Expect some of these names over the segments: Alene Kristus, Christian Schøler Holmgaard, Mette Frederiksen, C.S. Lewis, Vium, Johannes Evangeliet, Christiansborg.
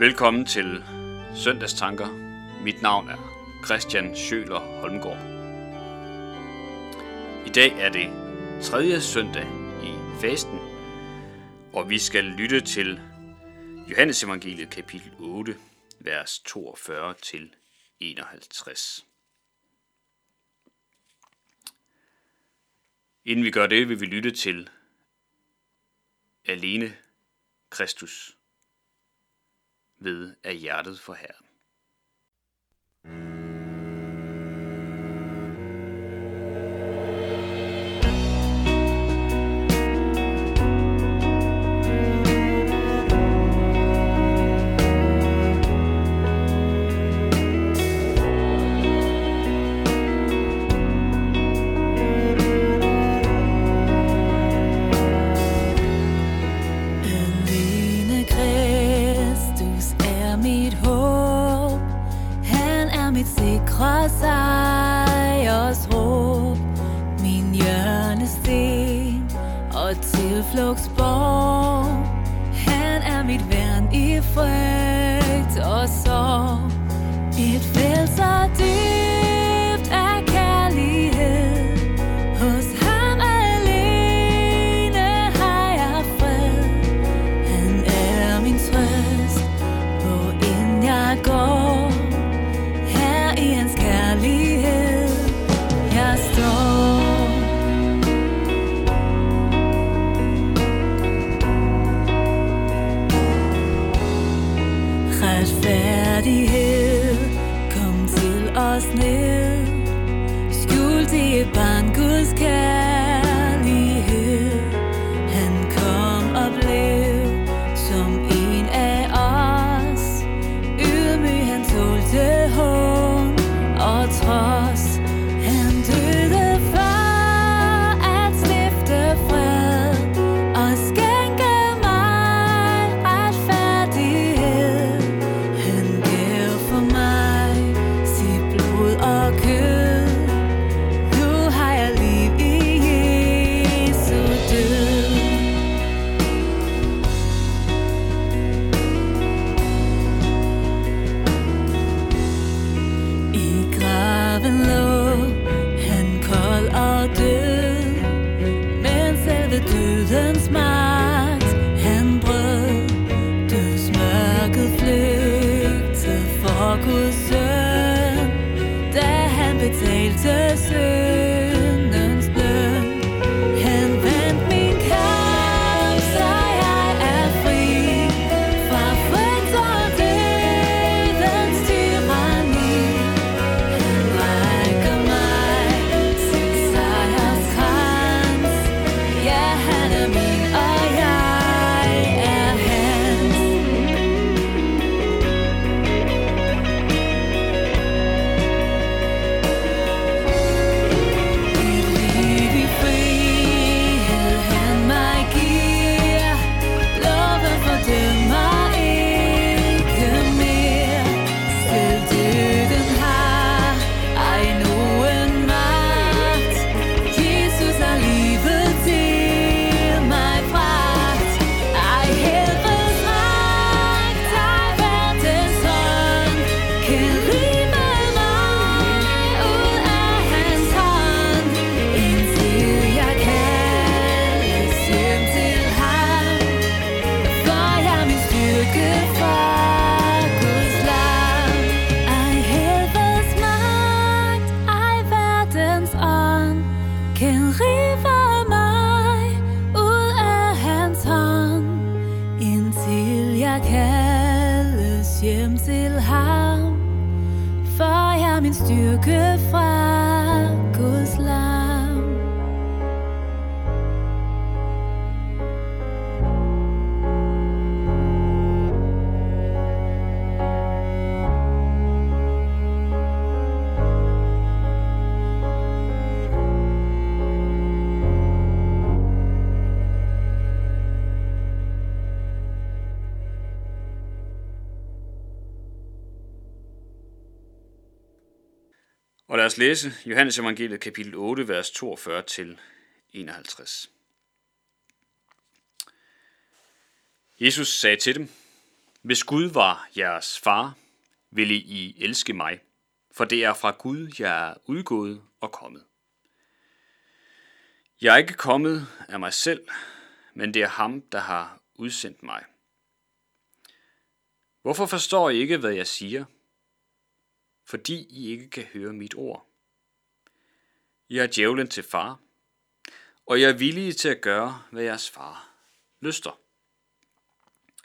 Velkommen til Søndagstanker. Mit navn er Christian Schøler Holmgaard. I dag er det 3. søndag i fasten, og vi skal lytte til Johannes Evangeliet kapitel 8, vers 42-51. Inden vi gør det, vil vi lytte til Alene Kristus. Ved af hjertet for Herren. Flugtsborg. Han er mit værn i frygt og sorg. Et fæld så dybt af kærlighed. Hos ham alene har jeg fred. Han er min trøst, hvor ind jeg går. Her i hans kærlighed jeg står. Kom til os ned, skjult i et barn Guds kærlighed. Han kom og blev som en af os, ydmyg han tålte hån og trods. Han døde for at stifte fred og skænke mig retfærdighed. Min styrke fra Guds lam. Og lad os læse Johannes Evangeliet kapitel 8, vers 42-51. Jesus sagde til dem, Hvis Gud var jeres far, ville I elske mig, for det er fra Gud, jeg er udgået og kommet. Jeg er ikke kommet af mig selv, men det er ham, der har udsendt mig. Hvorfor forstår I ikke, hvad jeg siger? Fordi I ikke kan høre mit ord. Jeg er djævlen til far, og jeg er villig til at gøre, hvad jeres far lyster.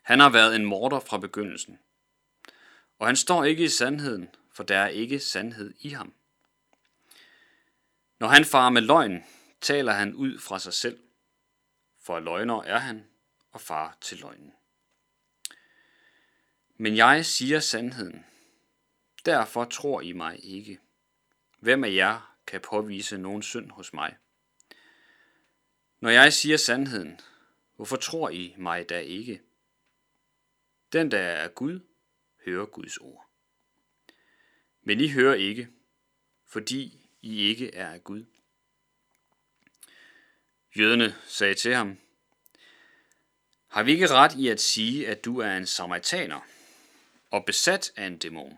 Han har været en morder fra begyndelsen, og han står ikke i sandheden, for der er ikke sandhed i ham. Når han farer med løgn, taler han ud fra sig selv, for løgner er han og far til løgnen. Men jeg siger sandheden, derfor tror I mig ikke. Hvem af jer kan påvise nogen synd hos mig? Når jeg siger sandheden, hvorfor tror I mig da ikke? Den, der er Gud, hører Guds ord. Men I hører ikke, fordi I ikke er af Gud. Jøderne sagde til ham, har vi ikke ret i at sige, at du er en samaritaner og besat af en dæmon?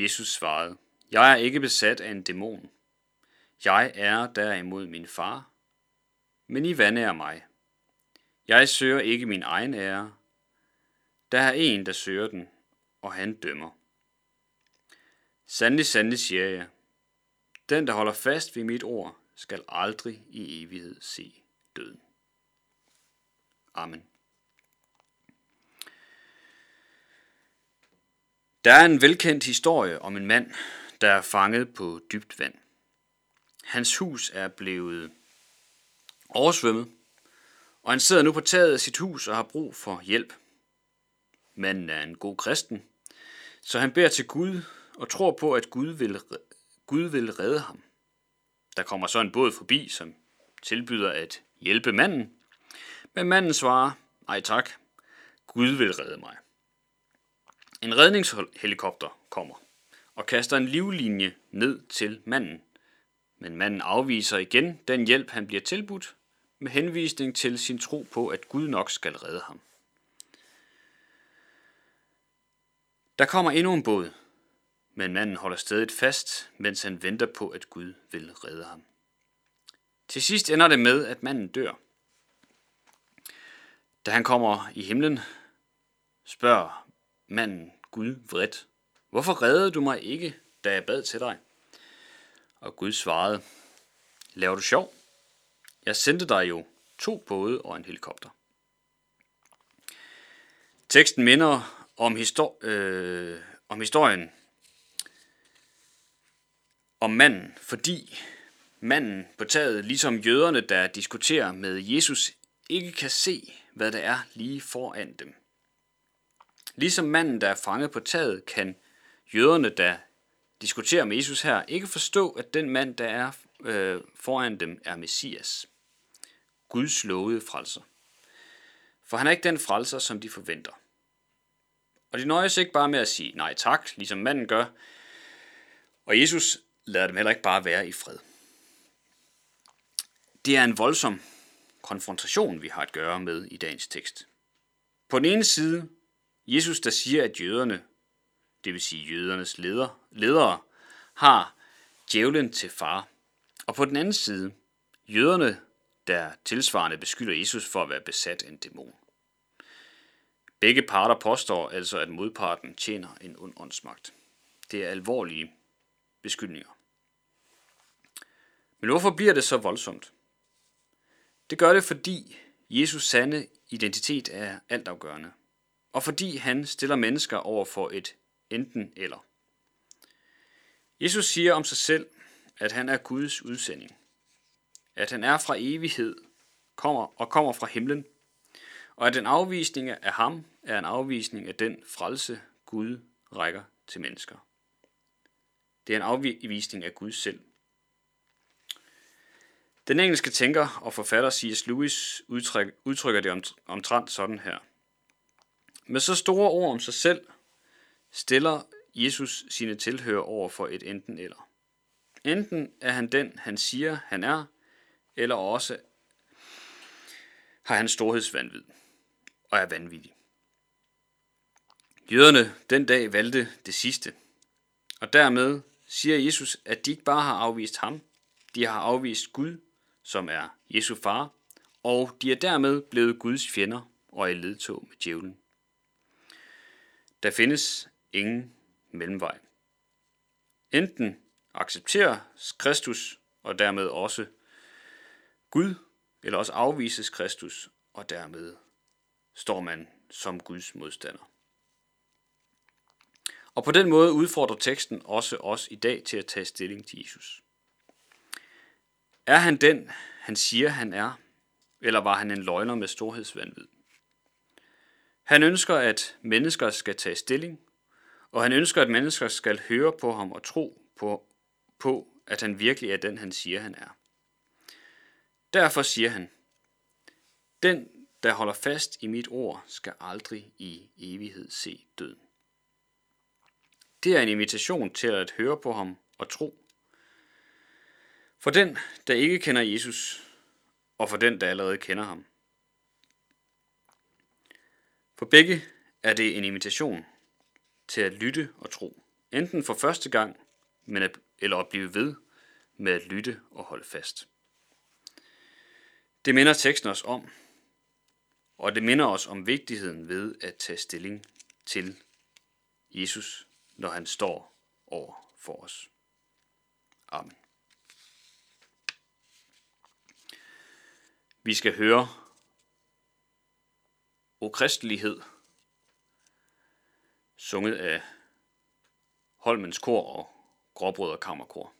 Jesus svarede, jeg er ikke besat af en dæmon. Jeg er derimod min far, men I vanærer mig. Jeg søger ikke min egen ære. Der er en, der søger den, og han dømmer. Sandelig, sandelig, siger jeg, den, der holder fast ved mit ord, skal aldrig i evighed se døden. Amen. Der er en velkendt historie om en mand, der er fanget på dybt vand. Hans hus er blevet oversvømmet, og han sidder nu på taget af sit hus og har brug for hjælp. Manden er en god kristen, så han beder til Gud og tror på, at Gud vil redde ham. Der kommer så en båd forbi, som tilbyder at hjælpe manden, men manden svarer, nej tak, Gud vil redde mig. En redningshelikopter kommer og kaster en livlinje ned til manden, men manden afviser igen den hjælp, han bliver tilbudt, med henvisning til sin tro på, at Gud nok skal redde ham. Der kommer endnu en båd, men manden holder stadig fast, mens han venter på, at Gud vil redde ham. Til sidst ender det med, at manden dør. Da han kommer i himlen, spørger manden Gud vredt, hvorfor reddede du mig ikke, da jeg bad til dig? Og Gud svarede, laver du sjov? Jeg sendte dig jo 2 både og en helikopter. Teksten minder om historien om manden, fordi manden på taget, ligesom jøderne, der diskuterer med Jesus, ikke kan se, hvad der er lige foran dem. Ligesom manden, der er fanget på taget, kan jøderne, der diskuterer med Jesus her, ikke forstå, at den mand, der er foran dem, er Messias, Guds lovede frelser. For han er ikke den frelser, som de forventer. Og de nøjes ikke bare med at sige nej tak, ligesom manden gør, og Jesus lader dem heller ikke bare være i fred. Det er en voldsom konfrontation, vi har at gøre med i dagens tekst. På den ene side, Jesus, der siger, at jøderne, det vil sige jødernes ledere, har djævlen til far. Og på den anden side, jøderne, der tilsvarende beskylder Jesus for at være besat af en dæmon. Begge parter påstår altså, at modparten tjener en ond åndsmagt. Det er alvorlige beskyldninger. Men hvorfor bliver det så voldsomt? Det gør det, fordi Jesus' sande identitet er altafgørende, og fordi han stiller mennesker over for et enten eller. Jesus siger om sig selv, at han er Guds udsending, at han er fra evighed og kommer fra himlen, og at en afvisning af ham er en afvisning af den frelse, Gud rækker til mennesker. Det er en afvisning af Gud selv. Den engelske tænker og forfatter C.S. Lewis udtrykker det omtrent sådan her. Med så store ord om sig selv stiller Jesus sine tilhører over for et enten eller. Enten er han den, han siger, han er, eller også har han storhedsvanvid og er vanvittig. Jøderne den dag valgte det sidste. Og dermed siger Jesus, at de ikke bare har afvist ham, de har afvist Gud, som er Jesu far, og de er dermed blevet Guds fjender og i ledtog med djævlen. Der findes ingen mellemvej. Enten accepterer Kristus og dermed også Gud, eller også afvises Kristus, og dermed står man som Guds modstander. Og på den måde udfordrer teksten også os i dag til at tage stilling til Jesus. Er han den, han siger han er, eller var han en løgner med storhedsvanvid? Han ønsker, at mennesker skal tage stilling, og han ønsker, at mennesker skal høre på ham og tro på, at han virkelig er den, han siger han er. Derfor siger han, den, der holder fast i mit ord, skal aldrig i evighed se døden. Det er en invitation til at høre på ham og tro. For den, der ikke kender Jesus, og for den, der allerede kender ham. For begge er det en invitation til at lytte og tro. Enten for første gang, eller at blive ved med at lytte og holde fast. Det minder teksten os om, og det minder os om vigtigheden ved at tage stilling til Jesus, når han står over for os. Amen. Vi skal høre O Kristelighed, sunget af Holmens Kor og Gråbrødre Kammerkor.